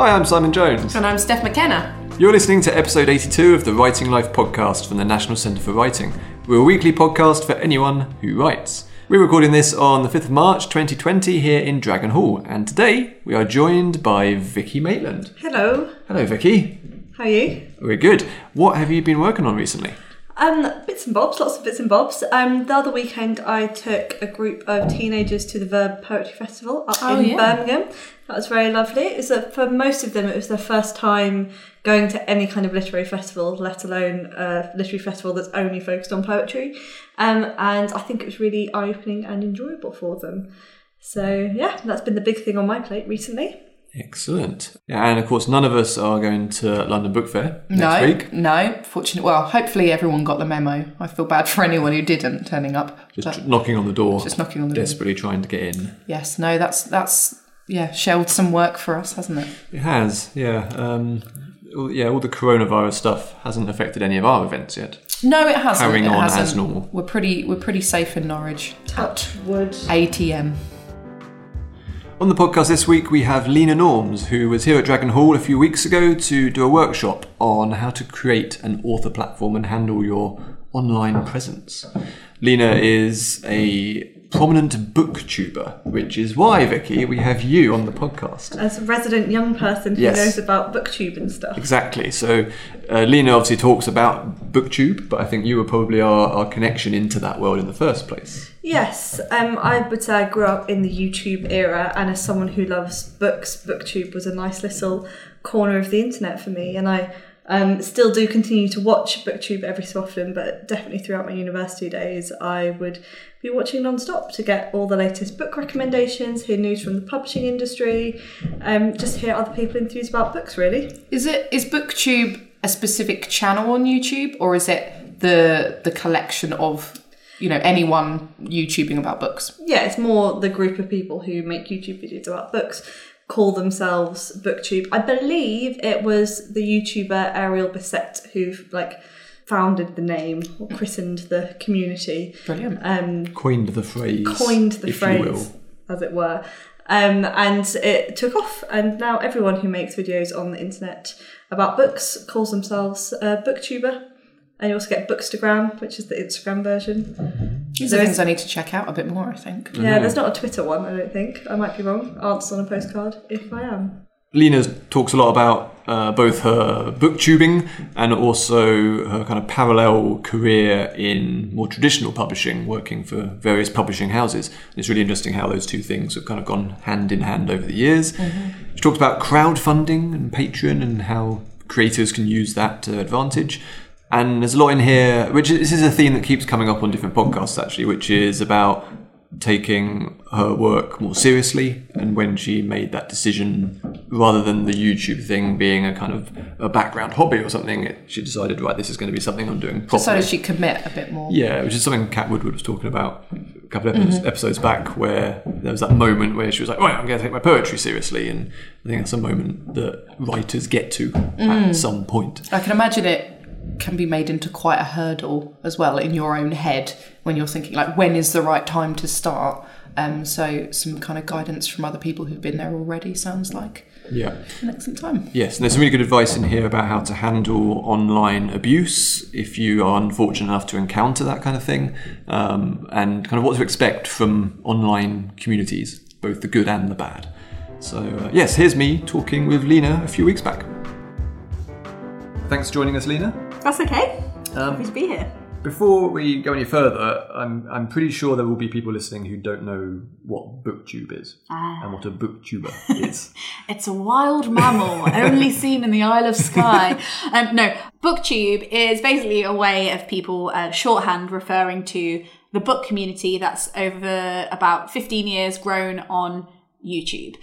Hi, I'm Simon Jones. And I'm Steph McKenna. You're listening to episode 82 of the Writing Life podcast from the National Centre for Writing. We're a weekly podcast for anyone who writes. We're recording this on the 5th of March 2020 here in Dragon Hall, and today we are joined by Vicki Maitland. Hello. Hello, Vicki. How are you? We're good. What have you been working on recently? Bits and bobs, lots of bits and bobs. The other weekend I took a group of teenagers to the Verb Poetry Festival up Birmingham. That was very lovely. It was for most of them, it was their first time going to any kind of literary festival, let alone a literary festival that's only focused on poetry. And I think it was really eye-opening and enjoyable for them. So yeah, that's been the big thing on my plate recently. Excellent. And of course, none of us are going to London Book Fair next week. No, fortunately. Well, hopefully everyone got the memo. I feel bad for anyone who didn't turning up. Just knocking on the door. Just knocking on the door. Desperately trying to get in. Yes, no, that's shelled some work for us, hasn't it? It has, yeah. All the coronavirus stuff hasn't affected any of our events yet. No, it hasn't. Carrying on as normal. We're pretty safe in Norwich. Touch wood. ATM. On the podcast this week, we have Leena Norms, who was here at Dragon Hall a few weeks ago to do a workshop on how to create an author platform and handle your online presence. Leena is a prominent BookTuber, which is why, Vicki, we have you on the podcast. As a resident young person who knows about BookTube and stuff. Exactly. So Leena obviously talks about BookTube, but I think you were probably our connection into that world in the first place. Yes. I would say I grew up in the YouTube era, and as someone who loves books, BookTube was a nice little corner of the internet for me, and I still do continue to watch BookTube every so often, but definitely throughout my university days I would be watching non-stop to get all the latest book recommendations, hear news from the publishing industry, just hear other people enthused about books, really. Is BookTube a specific channel on YouTube, or is it the collection of, you know, anyone YouTubing about books? Yeah, it's more the group of people who make YouTube videos about books. Call themselves BookTube. I believe it was the YouTuber Ariel Bissett who founded the name or christened the community. Brilliant. Coined the phrase, as it were. And it took off, and now everyone who makes videos on the internet about books calls themselves a BookTuber. And you also get Bookstagram, which is the Instagram version. These are things I need to check out a bit more, I think. Yeah, there's not a Twitter one, I don't think. I might be wrong. Answers on a postcard, if I am. Leena talks a lot about both her booktubing and also her kind of parallel career in more traditional publishing, working for various publishing houses. And it's really interesting how those two things have kind of gone hand in hand over the years. Mm-hmm. She talks about crowdfunding and Patreon and how creators can use that to advantage. And there's a lot in here, which this is a theme that keeps coming up on different podcasts, actually, which is about taking her work more seriously and when she made that decision, rather than the YouTube thing being a kind of a background hobby or something. She decided, right, this is going to be something I'm doing properly. Decided she'd commit a bit more. Yeah, which is something Cat Woodward was talking about a couple of episodes back, where there was that moment where she was like, right, I'm going to take my poetry seriously. And I think that's a moment that writers get to at some point. I can imagine it can be made into quite a hurdle as well in your own head when you're thinking when is the right time to start, so some kind of guidance from other people who've been there already sounds like an excellent time. Yes, and there's some really good advice in here about how to handle online abuse if you are unfortunate enough to encounter that kind of thing, and kind of what to expect from online communities, both the good and the bad. So yes, here's me talking with Leena a few weeks back. Thanks for joining us, Leena. That's okay. Happy to be here. Before we go any further, I'm pretty sure there will be people listening who don't know what BookTube is and what a BookTuber is. It's a wild mammal only seen in the Isle of Skye. No, BookTube is basically a way of people shorthand referring to the book community that's over about 15 years grown on YouTube.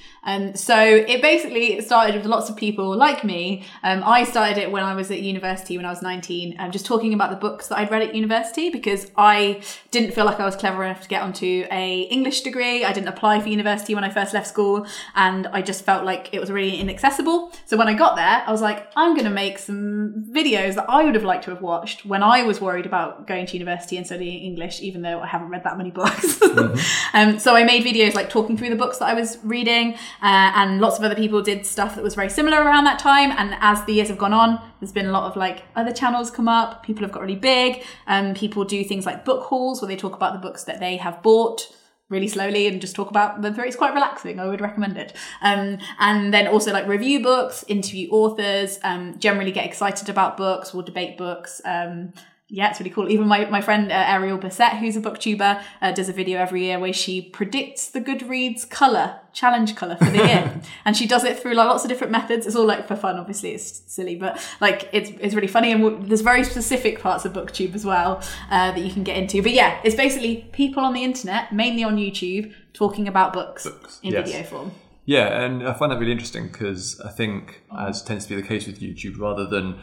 So it basically started with lots of people like me. I started it when I was at university, when I was 19, just talking about the books that I'd read at university, because I didn't feel like I was clever enough to get onto a English degree. I didn't apply for university when I first left school, and I just felt like it was really inaccessible. So when I got there, I was like, I'm going to make some videos that I would have liked to have watched when I was worried about going to university and studying English, even though I haven't read that many books. So I made videos talking through the books that I was was reading, and lots of other people did stuff that was very similar around that time. And as the years have gone on, there's been a lot of like other channels come up. People have got really big, and people do things like book hauls where they talk about the books that they have bought really slowly and just talk about them. It's quite relaxing. I would recommend it. And then also like review books, interview authors, generally get excited about books or debate books. Yeah, it's really cool. Even my friend Ariel Bissett, who's a BookTuber, does a video every year where she predicts the Goodreads challenge colour for the year. And she does it through like lots of different methods. It's all like for fun, obviously. It's silly, but like it's really funny. And there's very specific parts of BookTube as well that you can get into. But yeah, it's basically people on the internet, mainly on YouTube, talking about books. In video form. Yeah, and I find that really interesting because I think, as tends to be the case with YouTube, rather than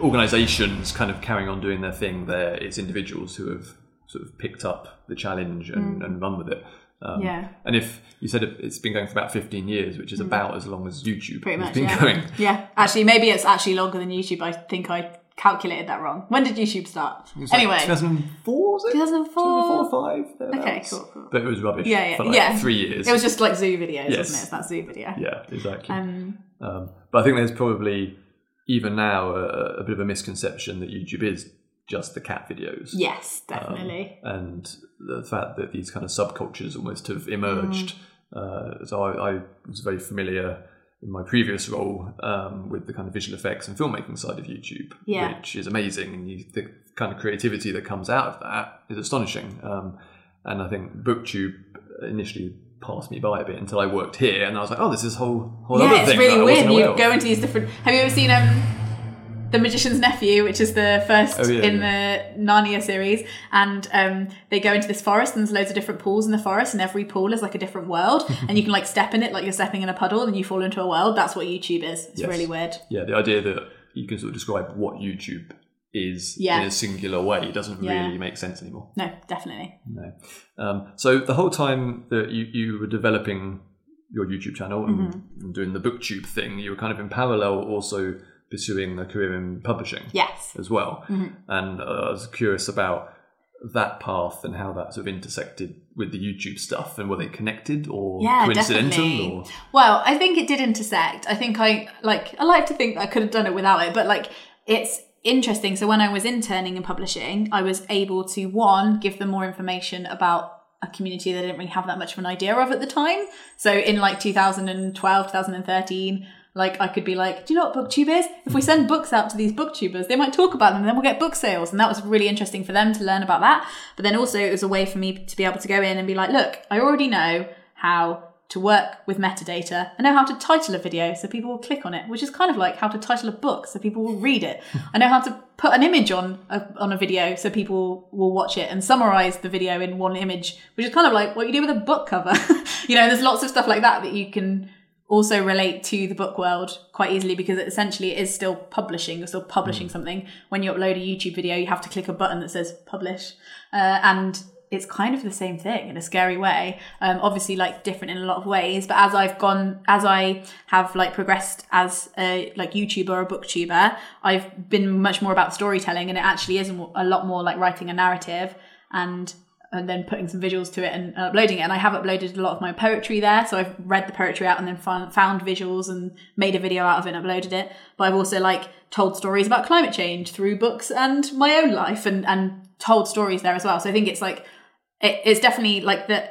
organisations kind of carrying on doing their thing, it's individuals who have sort of picked up the challenge and run with it. And if you said it's been going for about 15 years, which is about as long as YouTube has been going. Yeah, actually, maybe it's actually longer than YouTube. I think I calculated that wrong. When did YouTube start? It was anyway, like 2004, was it? 2004, 2005. Okay, cool. But it was rubbish for like 3 years. It was just like zoo videos, wasn't it? It's that zoo video. Yeah, exactly. But I think there's probably, even now, a bit of a misconception that YouTube is just the cat videos. Yes, definitely. And the fact that these kind of subcultures almost have emerged. So I was very familiar in my previous role with the kind of visual effects and filmmaking side of YouTube, which is amazing. And the kind of creativity that comes out of that is astonishing. And I think BookTube initially passed me by a bit until I worked here, and I was like, oh, this is whole other thing. Yeah, it's really weird. You go into these different... Have you ever seen The Magician's Nephew, which is the first in the Narnia series, and they go into this forest, and there's loads of different pools in the forest, and every pool is like a different world, and you can like step in it like you're stepping in a puddle, and you fall into a world. That's what YouTube is. It's really weird. Yeah, the idea that you can sort of describe what YouTube is in a singular way. It doesn't really make sense anymore. No, definitely. No. So the whole time that you were developing your YouTube channel and doing the BookTube thing, you were kind of in parallel also pursuing a career in publishing as well. And I was curious about that path and how that sort of intersected with the YouTube stuff, and were they connected or coincidental? Definitely. Or? Well, I think it did intersect. I think I like to think I could have done it without it, but like it's interesting. So when I was interning in publishing, I was able to, one, give them more information about a community they didn't really have that much of an idea of at the time. So in like 2012, 2013, like I could be like, do you know what BookTube is? If we send books out to these BookTubers, they might talk about them, and then we'll get book sales. And that was really interesting for them to learn about that. But then also it was a way for me to be able to go in and be like, look, I already know how to work with metadata. I know how to title a video so people will click on it, which is kind of like how to title a book so people will read it. I know how to put an image on a video so people will watch it, and summarize the video in one image, which is kind of like what you do with a book cover. You know, there's lots of stuff like that you can also relate to the book world quite easily, because it essentially is still publishing. You're still publishing something. When you upload a YouTube video, you have to click a button that says publish. And it's kind of the same thing in a scary way, obviously like different in a lot of ways. But as I have like progressed as a like YouTuber or BookTuber, I've been much more about storytelling, and it actually is a lot more like writing a narrative and then putting some visuals to it and uploading it. And I have uploaded a lot of my poetry there. So I've read the poetry out and then found visuals and made a video out of it and uploaded it. But I've also like told stories about climate change through books and my own life and told stories there as well. So I think it's like, it's definitely like the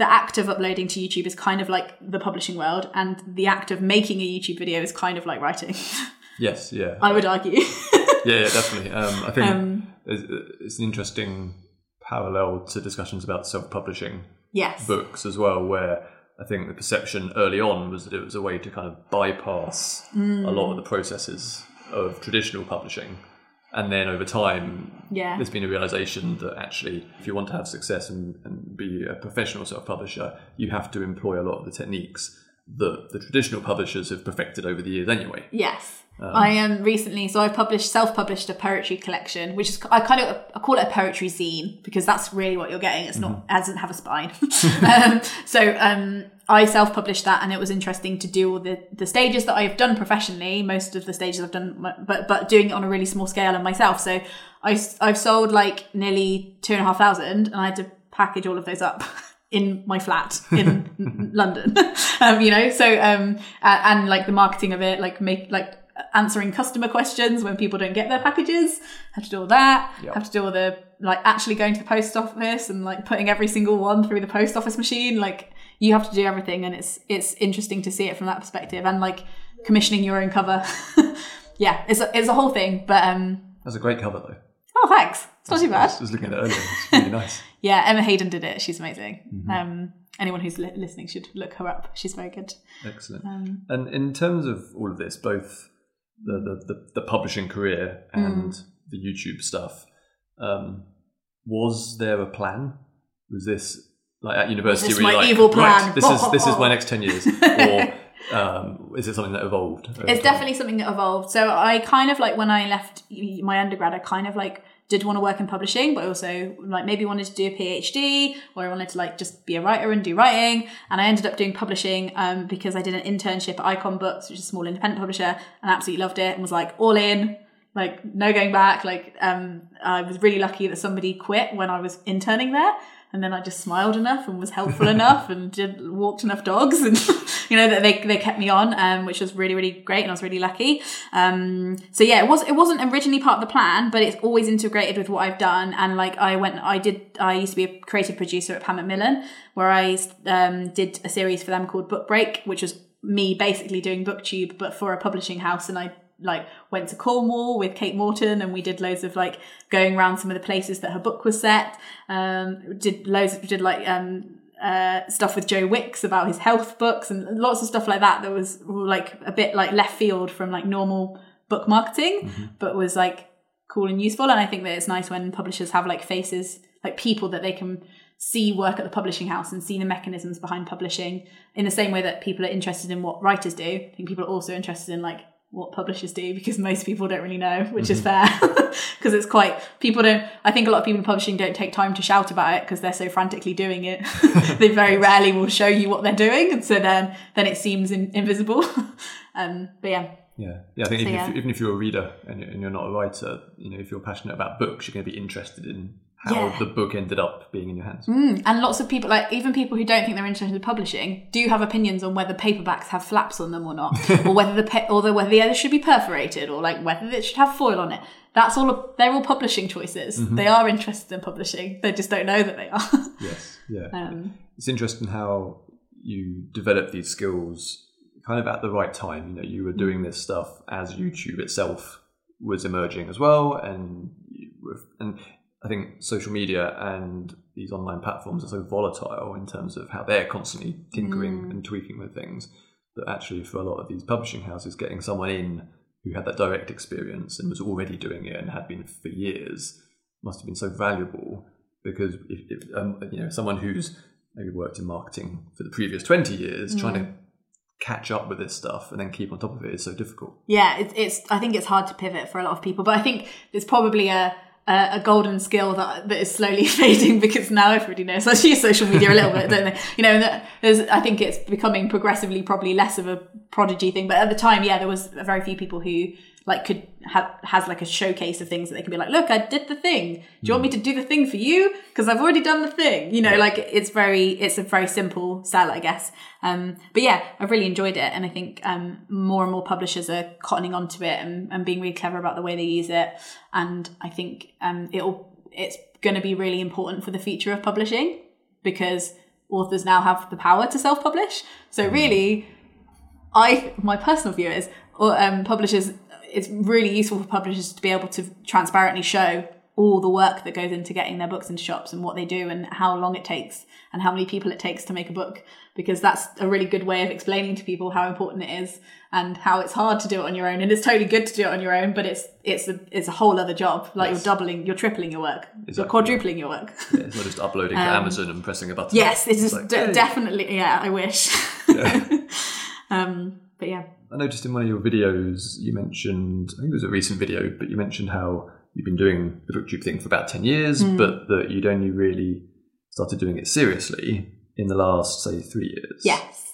act of uploading to YouTube is kind of like the publishing world, and the act of making a YouTube video is kind of like writing. Yes, yeah. I would argue. yeah, definitely. I think it's an interesting parallel to discussions about self-publishing books as well, where I think the perception early on was that it was a way to kind of bypass a lot of the processes of traditional publishing. And then over time, there's been a realisation that actually if you want to have success and be a professional self-publisher, you have to employ a lot of the techniques that the traditional publishers have perfected over the years anyway. Yes. I am recently, so I self-published a poetry collection, which is, I call it a poetry zine, because that's really what you're getting. It's not, it doesn't have a spine. I self-published that, and it was interesting to do all the stages that I've done professionally, most of the stages I've done, but doing it on a really small scale and myself. So I've sold like nearly 2,500, and I had to package all of those up in my flat in London, you know? So, and like the marketing of it, like answering customer questions when people don't get their packages, have to do all that, yep. have to do all the, like actually going to the post office and like putting every single one through the post office machine. Like you have to do everything. And it's interesting to see it from that perspective, and like commissioning your own cover. Yeah. It's a whole thing, but, that's a great cover though. Oh, thanks. It's not too bad. I was looking at it earlier. It's really nice. Yeah, Emma Hayden did it. She's amazing. Mm-hmm. Anyone who's listening should look her up. She's very good. Excellent. And in terms of all of this, both the publishing career and the YouTube stuff, was there a plan? Was this like at university? This is my evil plan. Right, this is my next 10 years. Or is it something that evolved? It's definitely something that evolved. So I kind of like when I left my undergrad, I kind of like did want to work in publishing, but also like maybe wanted to do a PhD, or I wanted to like just be a writer and do writing. And I ended up doing publishing because I did an internship at Icon Books, which is a small independent publisher, and absolutely loved it and was like all in, like no going back. Like I was really lucky that somebody quit when I was interning there. And then I just smiled enough and was helpful enough and walked enough dogs, and you know that they kept me on, which was really, really great, and I was really lucky. So yeah, it wasn't originally part of the plan, but it's always integrated with what I've done. And like I used to be a creative producer at Pam McMillan, where I did a series for them called Book Break, which was me basically doing BookTube but for a publishing house, and I like went to Cornwall with Kate Morton, and we did loads of like going around some of the places that her book was set. Did stuff with Joe Wicks about his health books and lots of stuff like that. That was like a bit like left field from like normal book marketing, but was like cool and useful. And I think that it's nice when publishers have like faces, like people that they can see work at the publishing house and see the mechanisms behind publishing, in the same way that people are interested in what writers do. I think people are also interested in like what publishers do, because most people don't really know, which is fair, because it's quite I think a lot of people in publishing don't take time to shout about it because they're so frantically doing it. They very rarely will show you what they're doing, and so then it seems invisible. But yeah I think even if you're a reader and you're not a writer, you know, if you're passionate about books, you're going to be interested in how the book ended up being in your hands. And lots of people, like even people who don't think they're interested in publishing, do have opinions on whether paperbacks have flaps on them or not, or whether whether the other should be perforated, or like whether it should have foil on it. That's they're all publishing choices. They are interested in publishing, they just don't know that they are. Yes, yeah. It's interesting how you develop these skills kind of at the right time. You know, you were doing this stuff as YouTube itself was emerging as well, and I think social media and these online platforms are so volatile in terms of how they're constantly tinkering and tweaking with things, that actually for a lot of these publishing houses, getting someone in who had that direct experience and was already doing it and had been for years must have been so valuable, because if someone who's maybe worked in marketing for the previous 20 years trying to catch up with this stuff and then keep on top of it is so difficult. Yeah, it's I think it's hard to pivot for a lot of people, but I think there's probably a golden skill that is slowly fading, because now everybody knows how to use social media a little bit, don't they? You know, I think it's becoming progressively probably less of a prodigy thing. But at the time, yeah, there was very few people who like could has like a showcase of things that they can be like, look, I did the thing. Do you want me to do the thing for you? Because I've already done the thing. You know, like it's a very simple sell, I guess. But yeah, I've really enjoyed it, and I think more and more publishers are cottoning onto it and being really clever about the way they use it. And I think it's going to be really important for the future of publishing, because authors now have the power to self-publish. So really, my personal view is, publishers, it's really useful for publishers to be able to transparently show all the work that goes into getting their books into shops, and what they do, and how long it takes, and how many people it takes to make a book, because that's a really good way of explaining to people how important it is, and how it's hard to do it on your own, and it's totally good to do it on your own, but it's a whole other job. Like you're doubling, you're tripling your work, exactly. You're quadrupling your work. Yeah, it's not just uploading to Amazon and pressing a button. Yes, it's just definitely. Yeah, I wish. Yeah. But yeah, I noticed in one of your videos you mentioned, I think it was a recent video, but you mentioned how you've been doing the BookTube thing for about 10 years, but that you'd only really started doing it seriously in the last, say, 3 years. Yes.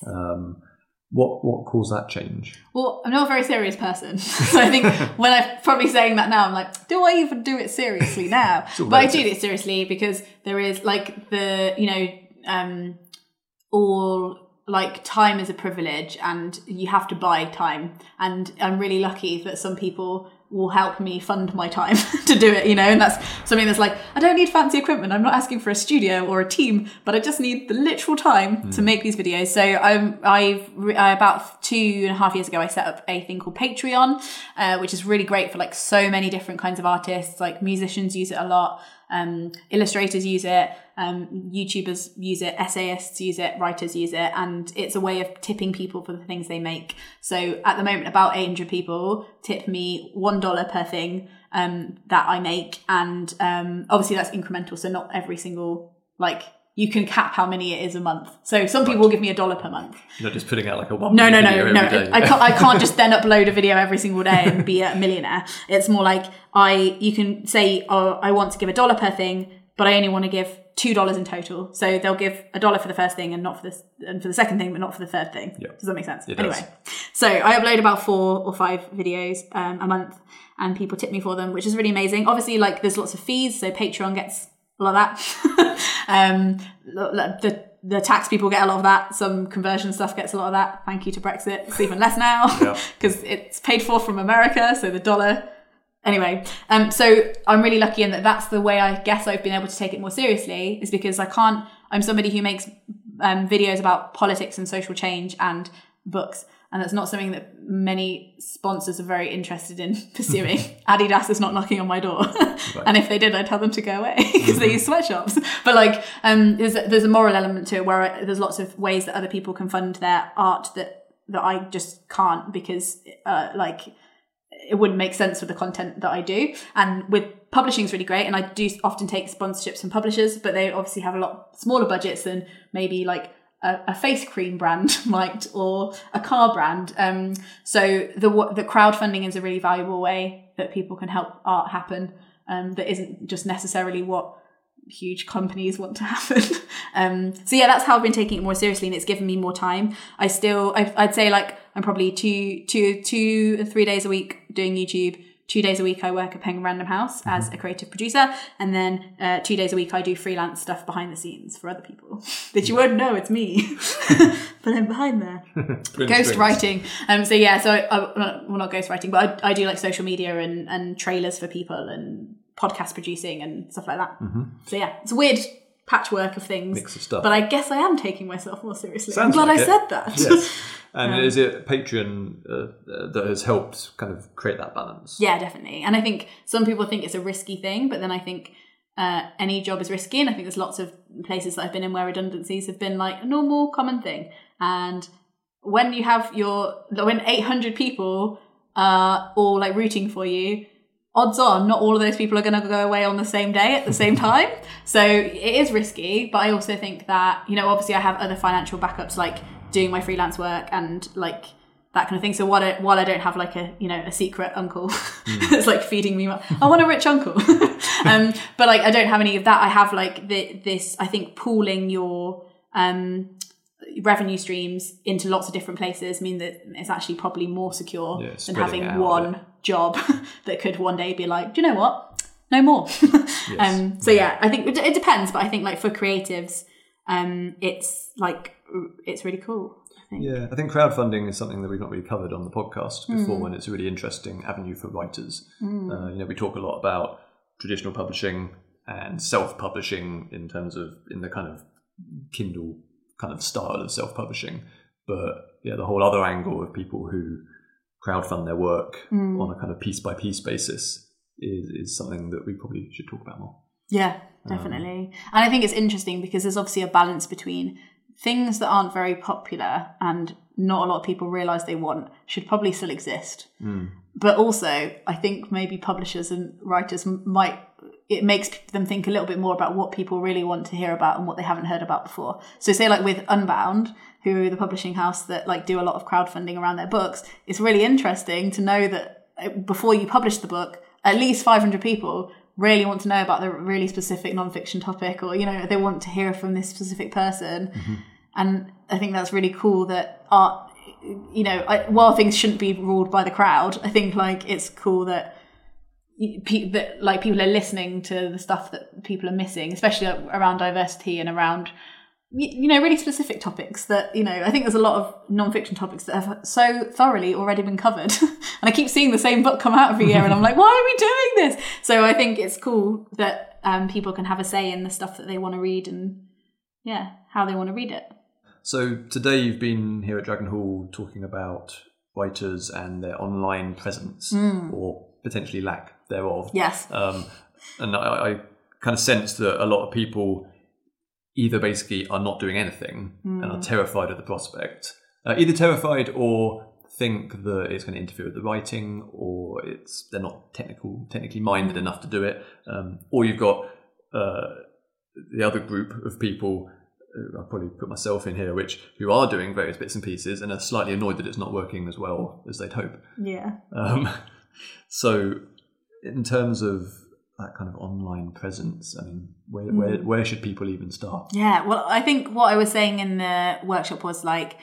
What caused that change? Well, I'm not a very serious person. So I think when I'm probably saying that now, I'm like, do I even do it seriously now? But relative. I do it seriously, because there is like the, you know, all like time is a privilege and you have to buy time. And I'm really lucky that some people will help me fund my time to do it, you know, and that's something that's like, I don't need fancy equipment. I'm not asking for a studio or a team, but I just need the literal time to make these videos. So about 2.5 years ago, I set up a thing called Patreon, which is really great for like so many different kinds of artists. Like musicians use it a lot. Illustrators use it, YouTubers use it, essayists use it, writers use it, and it's a way of tipping people for the things they make. So at the moment, about 800 people tip me $1 per thing that I make, and obviously that's incremental, so not every single, like, you can cap how many it is a month. So some people will give me $1 per month. You're not just putting out like a one video every day. I can't just then upload a video every single day and be a millionaire. It's more like you can say, oh, I want to give $1 per thing, but I only want to give $2 in total. So they'll give $1 for the first thing and not for this, and for the second thing, but not for the third thing. Yep. Does that make sense? Anyway, so I upload about 4 or 5 videos a month, and people tip me for them, which is really amazing. Obviously, like, there's lots of fees, so Patreon gets a lot of that. The tax people get a lot of that. Some conversion stuff gets a lot of that. Thank you to Brexit. It's even less now because it's paid for from America. So the dollar. Anyway, so I'm really lucky in that that's the way I guess I've been able to take it more seriously, is because I'm somebody who makes videos about politics and social change and books. And that's not something that many sponsors are very interested in pursuing. Adidas is not knocking on my door. Right. And if they did, I'd tell them to go away because they use sweatshops. But like, there's a moral element to it where there's lots of ways that other people can fund their art that I just can't, because it wouldn't make sense with the content that I do. And with publishing is really great, and I do often take sponsorships from publishers, but they obviously have a lot smaller budgets than maybe like a face cream brand might, or a car brand. So the crowdfunding is a really valuable way that people can help art happen, that isn't just necessarily what huge companies want to happen. So yeah, that's how I've been taking it more seriously, and it's given me more time. I'd say like I'm probably two or three days a week doing YouTube. 2 days a week I work at Penguin Random House as a creative producer, and then 2 days a week I do freelance stuff behind the scenes for other people that you won't know it's me, but I'm behind there. Ghostwriting. Not ghostwriting, but I do like social media and trailers for people and podcast producing and stuff like that. Mm-hmm. So yeah, it's a weird patchwork of things. Mix of stuff. But I guess I am taking myself more seriously. Sounds I'm glad I said that. Yes. And is it Patreon that has helped kind of create that balance? Yeah, definitely. And I think some people think it's a risky thing, but then I think any job is risky. And I think there's lots of places that I've been in where redundancies have been like a normal, common thing. And when you have when 800 people are all like rooting for you, odds on not all of those people are going to go away on the same day at the same time. So it is risky. But I also think that, you know, obviously I have other financial backups, like doing my freelance work and like that kind of thing. So while I don't have like a secret uncle that's like feeding me, I want a rich uncle. But like I don't have any of that. I have like this, I think, pooling your revenue streams into lots of different places mean that it's actually probably more secure than having one job that could one day be like, do you know what? No more. I think it depends, but I think like for creatives, it's like, it's really cool. I think crowdfunding is something that we've not really covered on the podcast before, and it's a really interesting avenue for writers. We talk a lot about traditional publishing and self-publishing in the kind of Kindle kind of style of self-publishing, but the whole other angle of people who crowdfund their work on a kind of piece-by-piece basis is something that we probably should talk about more. Definitely. And I think it's interesting because there's obviously a balance between things that aren't very popular and not a lot of people realise they want should probably still exist. But also, I think maybe publishers and writers it makes them think a little bit more about what people really want to hear about and what they haven't heard about before. So say like with Unbound, who are the publishing house that like do a lot of crowdfunding around their books, it's really interesting to know that before you publish the book, at least 500 people really want to know about the really specific non-fiction topic, or they want to hear from this specific person. And I think that's really cool that art, while things shouldn't be ruled by the crowd, I think like it's cool that people are listening to the stuff that people are missing, especially around diversity and around you know, really specific topics that, you know, I think there's a lot of non-fiction topics that have so thoroughly already been covered. And I keep seeing the same book come out every year and I'm like, why are we doing this? So I think it's cool that people can have a say in the stuff that they want to read and, yeah, how they want to read it. So today you've been here at Dragon Hall talking about writers and their online presence or potentially lack thereof. Yes. And I kind of sense that a lot of people either basically are not doing anything and are terrified of the prospect. Either terrified or think that it's going to interfere with the writing, or it's they're not technically minded enough to do it. Or you've got the other group of people, I'll probably put myself in here, who are doing various bits and pieces and are slightly annoyed that it's not working as well as they'd hope. Yeah. So in terms of that kind of online presence, I mean, where should people even start? Yeah, well, I think what I was saying in the workshop was like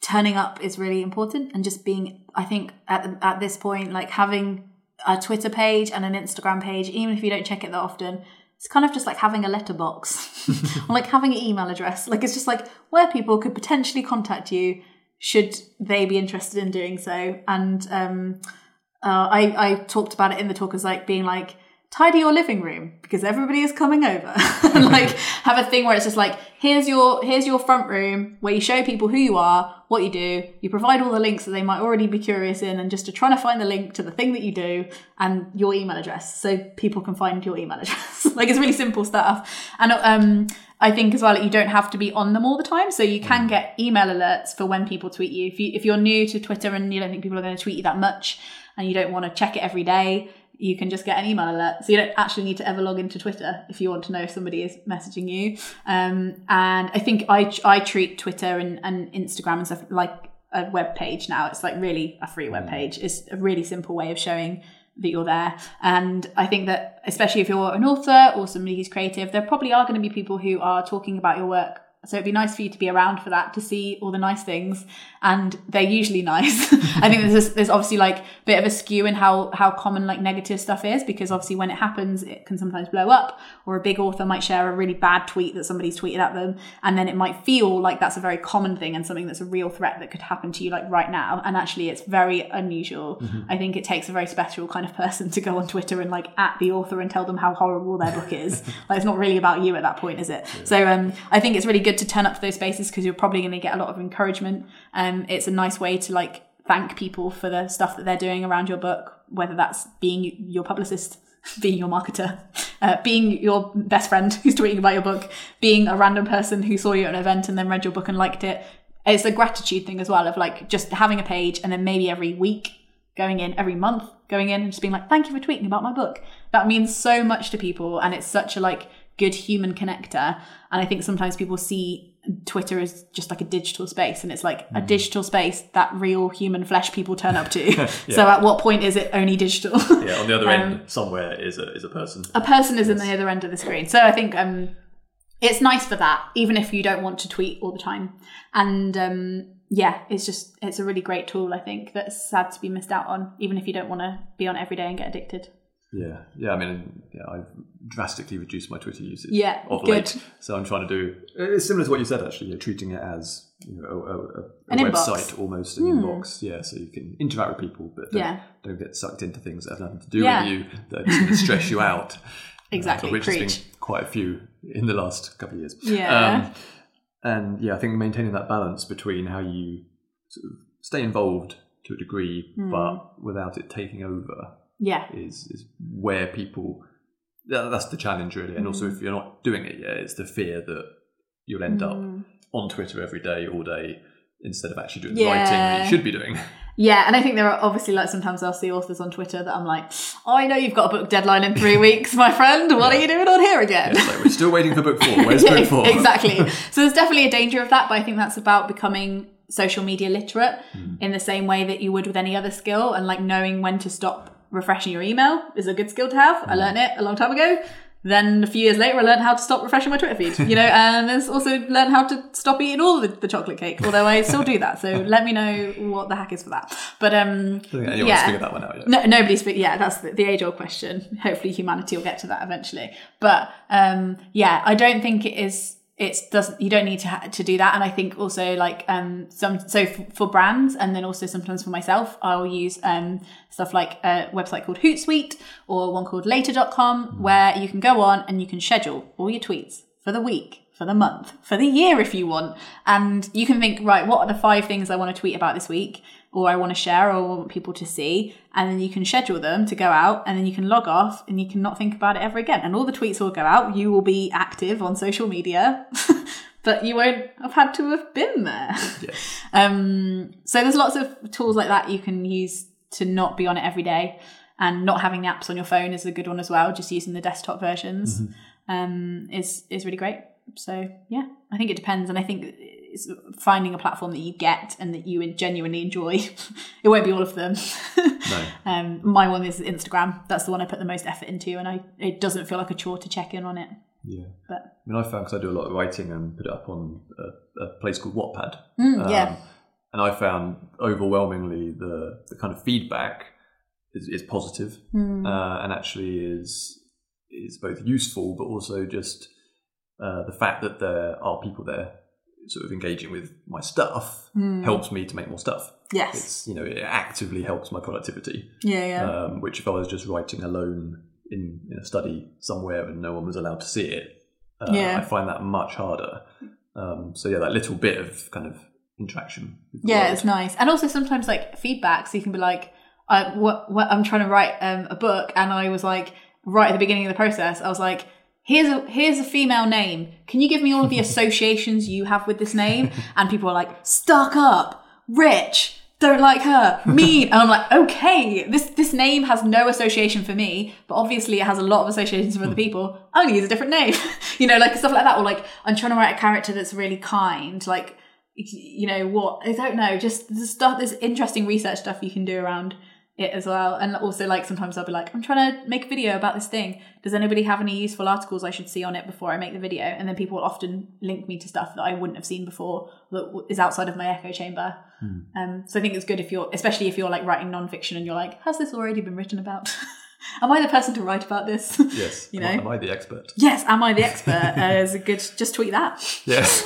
turning up is really important, and just being, I think at this point, like having a Twitter page and an Instagram page, even if you don't check it that often, it's kind of just like having a letterbox or like having an email address. Like it's just like where people could potentially contact you should they be interested in doing so. And I talked about it in the talk as like being like, tidy your living room because everybody is coming over. And like have a thing where it's just like, here's your front room where you show people who you are, what you do. You provide all the links that they might already be curious in, and just to try to find the link to the thing that you do and your email address so people can find your email address. Like it's really simple stuff. And I think as well, like, you don't have to be on them all the time. So you can get email alerts for when people tweet you. If you're new to Twitter and you don't think people are going to tweet you that much and you don't want to check it every day, you can just get an email alert. So you don't actually need to ever log into Twitter if you want to know if somebody is messaging you. And I think I treat Twitter and Instagram and stuff like a web page now. It's like really a free web page. It's a really simple way of showing that you're there. And I think that especially if you're an author or somebody who's creative, there probably are going to be people who are talking about your work. So it'd be nice for you to be around for that, to see all the nice things. And they're usually nice. I think there's obviously like a bit of a skew in how common like negative stuff is, because obviously when it happens, it can sometimes blow up, or a big author might share a really bad tweet that somebody's tweeted at them. And then it might feel like that's a very common thing and something that's a real threat that could happen to you like right now. And actually it's very unusual. Mm-hmm. I think it takes a very special kind of person to go on Twitter and like at the author and tell them how horrible their book is. Like it's not really about you at that point, is it? Yeah. So I think it's really good to turn up to those spaces because you're probably going to get a lot of encouragement. It's a nice way to like thank people for the stuff that they're doing around your book, whether that's being your publicist, being your marketer, being your best friend who's tweeting about your book, being a random person who saw you at an event and then read your book and liked it. It's a gratitude thing as well, of like just having a page and then maybe every week going in, every month going in and just being like, thank you for tweeting about my book. That means so much to people, and it's such a like good human connector. And I think sometimes people see Twitter as just like a digital space, and it's like a digital space that real human flesh people turn up to. Yeah. So at what point is it only digital? Yeah, on the other end somewhere is a person. A person is on the other end of the screen. So I think it's nice for that, even if you don't want to tweet all the time. And it's a really great tool, I think, that's sad to be missed out on, even if you don't want to be on every day and get addicted. Yeah. I mean, I've drastically reduced my Twitter usage of late. So I'm trying to do, it's similar to what you said actually, treating it as a website almost, an inbox. Yeah, so you can interact with people, but don't get sucked into things that have nothing to do with you, that are just going to stress you out. Exactly, which has been quite a few in the last couple of years. Yeah. I think maintaining that balance between how you sort of stay involved to a degree, but without it taking over. Yeah, is where people, that's the challenge really. And also if you're not doing it yet, it's the fear that you'll end up on Twitter every day, all day, instead of actually doing the writing that you should be doing. Yeah, and I think there are obviously like sometimes I'll see authors on Twitter that I'm like, oh, I know you've got a book deadline in 3 weeks, my friend. What are you doing on here again? Yeah, like, we're still waiting for book 4. Where's book 4? Exactly. So there's definitely a danger of that, but I think that's about becoming social media literate in the same way that you would with any other skill, and like knowing when to stop. Refreshing your email is a good skill to have. I learned it a long time ago. Then a few years later, I learned how to stop refreshing my Twitter feed, and there's also learn how to stop eating all the chocolate cake, although I still do that. So let me know what the hack is for that. But anyone's figured that one out. No, nobody's. Yeah, that's the age-old question. Hopefully humanity will get to that eventually. But I don't think it is... you don't need to do that. And I think also like for brands, and then also sometimes for myself, I'll use stuff like a website called Hootsuite or one called later.com, where you can go on and you can schedule all your tweets for the week, for the month, for the year if you want. And you can think, right, what are the 5 things I want to tweet about this week, or I want to share, or I want people to see? And then you can schedule them to go out, and then you can log off and you can not think about it ever again. And all the tweets will go out. You will be active on social media, but you won't have had to have been there. Yes. So there's lots of tools like that you can use to not be on it every day, and not having apps on your phone is a good one as well. Just using the desktop versions is really great. So yeah, I think it depends. And I think it's finding a platform that you get and that you genuinely enjoy. It won't be all of them. No. My one is Instagram. That's the one I put the most effort into, and it doesn't feel like a chore to check in on it. Yeah. But I mean, I found, because I do a lot of writing and put it up on a place called Wattpad. Yeah. And I found overwhelmingly the kind of feedback is positive, and actually is both useful, but also just the fact that there are people there sort of engaging with my stuff helps me to make more stuff. Yes. It's, it actively helps my productivity. Yeah, yeah. Which if I was just writing alone in a study somewhere and no one was allowed to see it, I find that much harder. So yeah, that little bit of kind of interaction. It's nice. And also sometimes like feedback, so you can be like, I'm trying to write a book, and I was like, right at the beginning of the process, I was like, here's a female name. Can you give me all of the associations you have with this name? And people are like, stuck up, rich, don't like her, mean. And I'm like, okay, this name has no association for me, but obviously it has a lot of associations for other people. I'm gonna use a different name. Like stuff like that. Or like, I'm trying to write a character that's really kind. Like, I don't know. Just the stuff. There's interesting research stuff you can do around it as well. And also like sometimes I'll be like, I'm trying to make a video about this thing, does anybody have any useful articles I should see on it before I make the video? And then people will often link me to stuff that I wouldn't have seen before that is outside of my echo chamber. So I think it's good especially if you're like writing non-fiction and you're like, has this already been written about? Am I the person to write about this? Yes. Am I the expert? Yes, am I the expert? Is a good, just tweet that. Yes.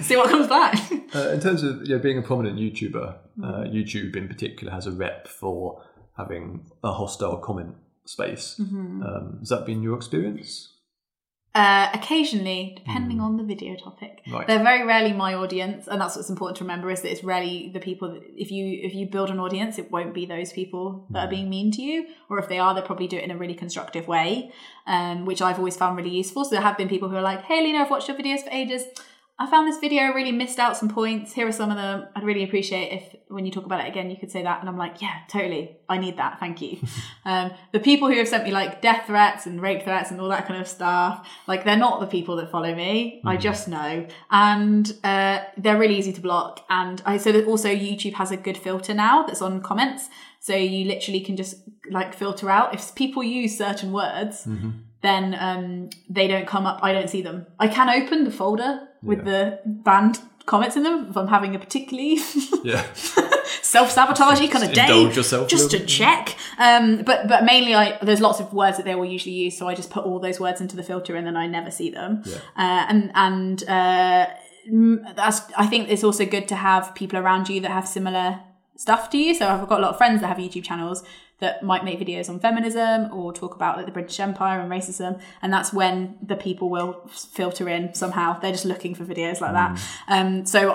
See what comes back. In terms of being a prominent YouTuber, YouTube in particular has a rep for having a hostile comment space. Has that been your experience? Occasionally, depending on the video topic. Right. They're very rarely my audience, and that's what's important to remember, is that it's rarely the people that, if you build an audience, it won't be those people that are being mean to you, or if they are, they'll probably do it in a really constructive way, which I've always found really useful. So there have been people who are like, hey Leena, I've watched your videos for ages, I found this video, really missed out some points, here are some of them, I'd really appreciate if when you talk about it again you could say that. And I'm like, yeah, totally, I need that, thank you. The people who have sent me like death threats and rape threats and all that kind of stuff, like they're not the people that follow me, I just know. And they're really easy to block. And that also YouTube has a good filter now that's on comments, so you literally can just like filter out if people use certain words, then they don't come up, I don't see them. I can open the folder with the banned comments in them if I'm having a particularly self-sabotagey kind of day, just to check. But mainly there's lots of words that they will usually use, so I just put all those words into the filter and then I never see them. Yeah. I think it's also good to have people around you that have similar stuff to you. So I've got a lot of friends that have YouTube channels that might make videos on feminism or talk about like the British Empire and racism, and that's when the people will filter in somehow. They're just looking for videos like that. So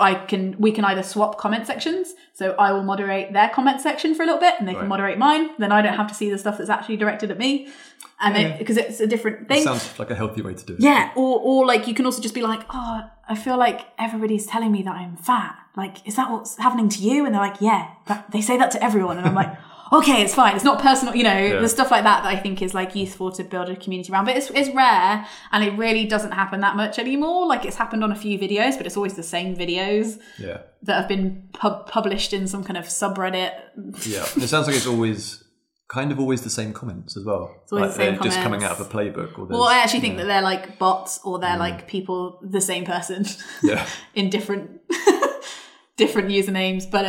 we can either swap comment sections, so I will moderate their comment section for a little bit and they can moderate mine, then I don't have to see the stuff that's actually directed at me. And because it's a different thing. It sounds like a healthy way to do it. Yeah, or like you can also just be like, oh, I feel like everybody's telling me that I'm fat. Like, is that what's happening to you? And they're like, yeah, they say that to everyone. And I'm like, okay, it's fine. It's not personal, There's stuff like that I think is like useful to build a community around. But it's rare, and it really doesn't happen that much anymore. Like, it's happened on a few videos, but it's always the same videos that have been published in some kind of subreddit. Yeah, it sounds like it's always kind of always the same comments as well. It's always like the same comments. Just coming out of a playbook. Or I actually think that they're like bots, or they're like people, the same person in different usernames. But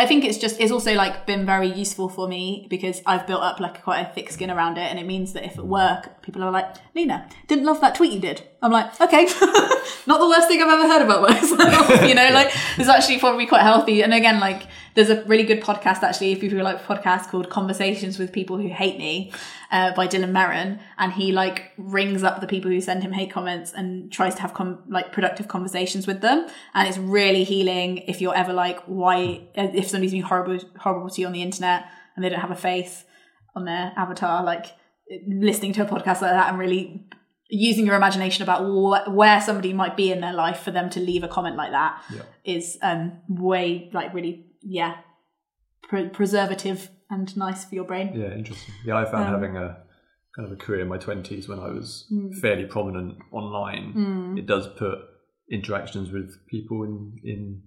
I think it's just, it's also like been very useful for me because I've built up like quite a thick skin around it, and it means that if at work people are like, Leena, didn't love that tweet you did. I'm like, okay, not the worst thing I've ever heard about myself, you know, like it's actually probably quite healthy. And again, like there's a really good podcast actually, if people like podcasts, called Conversations with People Who Hate Me by Dylan Marron, and he like rings up the people who send him hate comments and tries to have productive conversations with them, and it's really healing if you're ever like, why, if somebody's being horrible to you on the internet and they don't have a face on their avatar, like listening to a podcast like that and really using your imagination about where somebody might be in their life for them to leave a comment like that is way like really preservative and nice for your brain. Yeah, interesting. Yeah, I found having a kind of a career in my 20s when I was fairly prominent online, it does put interactions with people in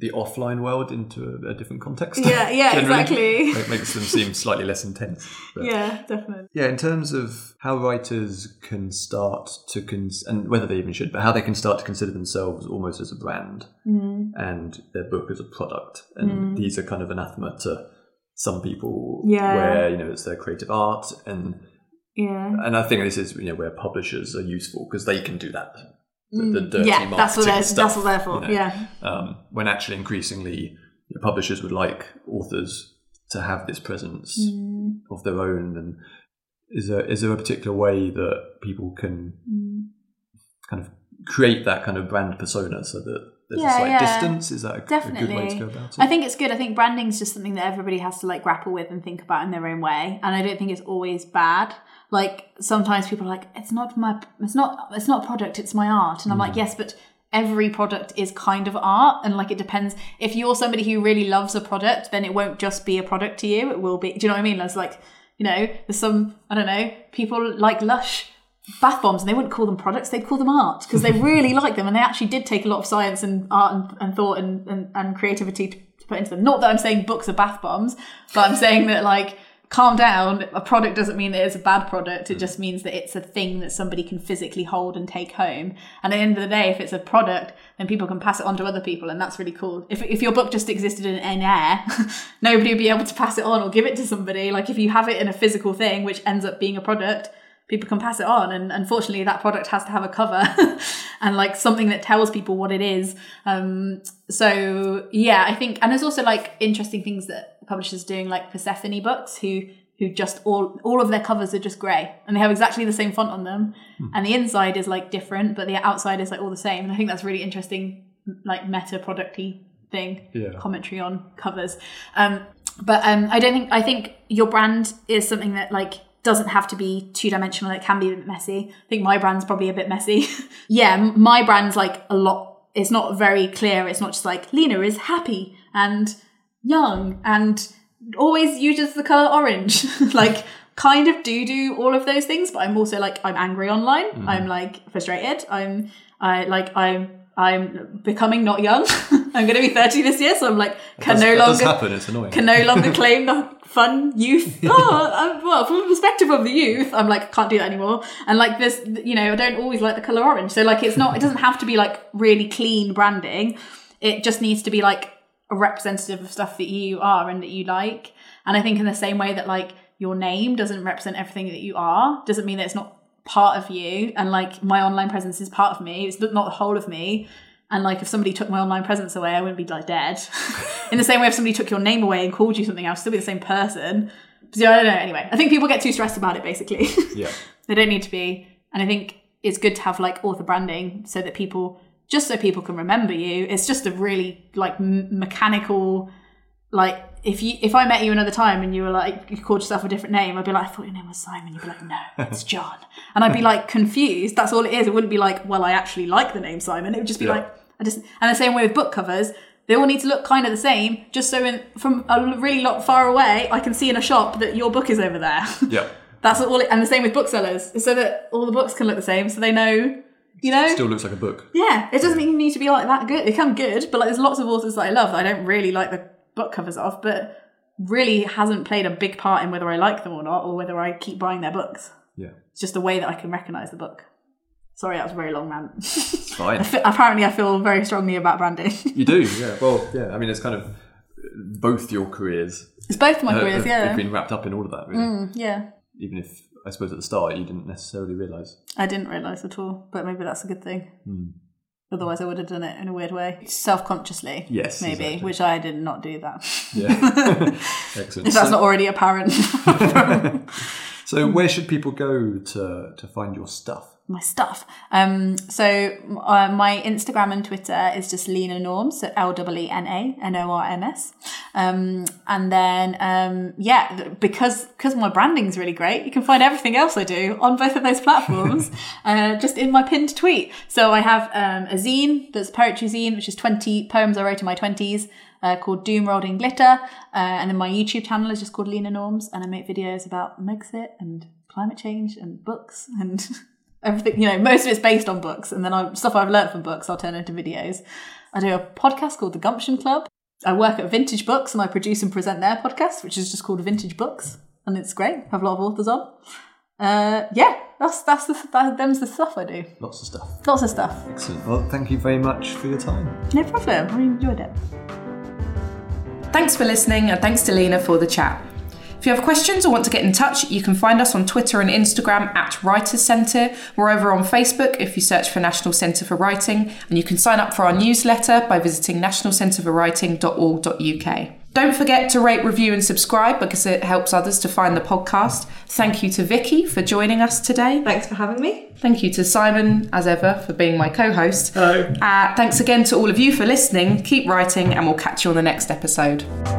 the offline world into a different context. Yeah, exactly. It makes them seem slightly less intense. But yeah, definitely. Yeah, in terms of how writers can start to, and whether they even should, but how they can start to consider themselves almost as a brand and their book as a product. And these are kind of anathema to some people where, you know, it's their creative art. And I think this is, you know, where publishers are useful because they can do that. The dirty marketing stuff, that's what they're for. You know, when actually increasingly publishers would like authors to have this presence of their own. And is there a particular way that people can kind of create that kind of brand persona so that there's a slight distance? Is that a good way to go about it? I think it's good. I think branding is just something that everybody has to like grapple with and think about in their own way, and I don't think it's always bad. Like sometimes people are like, it's not a product, it's my art. And I'm like, yes, but every product is kind of art, and like it depends. If you're somebody who really loves a product, then it won't just be a product to you. It will be, do you know what I mean? It's like, you know, there's some, I don't know, people like Lush bath bombs and they wouldn't call them products, they'd call them art because they really like them, and they actually did take a lot of science and art and thought and creativity to put into them. Not that I'm saying books are bath bombs, but I'm saying that like, calm down, a product doesn't mean that it's a bad product, it just means that it's a thing that somebody can physically hold and take home. And at the end of the day, if it's a product, then people can pass it on to other people, and that's really cool. If your book just existed in air, nobody would be able to pass it on or give it to somebody. Like if you have it in a physical thing, which ends up being a product, people can pass it on, and unfortunately that product has to have a cover and like something that tells people what it is. So yeah, I think, and there's also like interesting things that publishers are doing, like Persephone Books, who just all of their covers are just grey and they have exactly the same font on them, and the inside is like different, but the outside is like all the same. And I think that's really interesting, like meta producty thing, commentary on covers. I think your brand is something that like doesn't have to be two-dimensional. It can be a bit messy. I think my brand's probably a bit messy. My brand's like a lot. It's not very clear. It's not just like Leena is happy and young and always uses the colour orange. Like kind of do all of those things, but I'm also like, I'm angry online. I'm like frustrated. I'm becoming not young. I'm going to be 30 this year, so I'm like, can no longer claim the fun youth. From the perspective of the youth, I'm like, can't do that anymore. And like this, you know, I don't always like the colour orange. So like, it doesn't have to be like really clean branding. It just needs to be like a representative of stuff that you are and that you like. And I think in the same way that like your name doesn't represent everything that you are, doesn't mean that it's not part of you. And like my online presence is part of me, it's not the whole of me. And like if somebody took my online presence away, I wouldn't be like dead. In the same way, if somebody took your name away and called you something, I'll still be the same person. So I don't know. Anyway, I think people get too stressed about it basically. They don't need to be. And I think it's good to have like author branding so people can remember you. It's just a really like mechanical, like if I met you another time and you were like, you called yourself a different name, I'd be like, I thought your name was Simon. You'd be like, no, it's John. And I'd be like confused. That's all it is. It wouldn't be like, well, I actually like the name Simon. It would just be like, and the same way with book covers, they all need to look kind of the same, just so from a really lot far away, I can see in a shop that your book is over there. Yeah. That's all. And the same with booksellers, so that all the books can look the same, so they know. You know, it still looks like a book. Yeah, it doesn't even need to be like that good. It can be good, but like there's lots of authors that I love that I don't really like the book covers of, but really hasn't played a big part in whether I like them or not, or whether I keep buying their books. Yeah, it's just a way that I can recognise the book. Sorry, that was a very long rant. It's fine. Apparently, I feel very strongly about branding. You do, yeah. Well, yeah. I mean, it's kind of both your careers. It's both my careers, yeah. You've been wrapped up in all of that, really. Yeah. Even if, I suppose, at the start you didn't necessarily realise. I didn't realise at all, but maybe that's a good thing. Mm. Otherwise I would have done it in a weird way. Self-consciously, yes, maybe, exactly. Which I did not do that. Yeah, excellent. If that's not already apparent. So where should people go to find your stuff? My stuff. So my Instagram and Twitter is just Leena Norms, so LeeNaNorms. And then, because my branding's really great, you can find everything else I do on both of those platforms, just in my pinned tweet. So I have a zine that's a poetry zine, which is 20 poems I wrote in my 20s. Called Doom Rolled in Glitter, and then my YouTube channel is just called Leena Norms, and I make videos about Megxit and climate change and books and everything. You know, most of it's based on books, and then stuff I've learnt from books I'll turn into videos. I do a podcast called The Gumption Club. I work at Vintage Books and I produce and present their podcast, which is just called Vintage Books, and it's great. I have a lot of authors on. Them's the stuff I do. Lots of stuff. Excellent. Well, thank you very much for your time. No problem. I enjoyed it. Thanks for listening, and thanks to Leena for the chat. If you have questions or want to get in touch, you can find us on Twitter and Instagram at Writers Centre. We're over on Facebook if you search for National Centre for Writing, and you can sign up for our newsletter by visiting nationalcentreforwriting.org.uk. Don't forget to rate, review and subscribe because it helps others to find the podcast. Thank you to Vicki for joining us today. Thanks for having me. Thank you to Simon, as ever, for being my co-host. Hello. Thanks again to all of you for listening. Keep writing and we'll catch you on the next episode.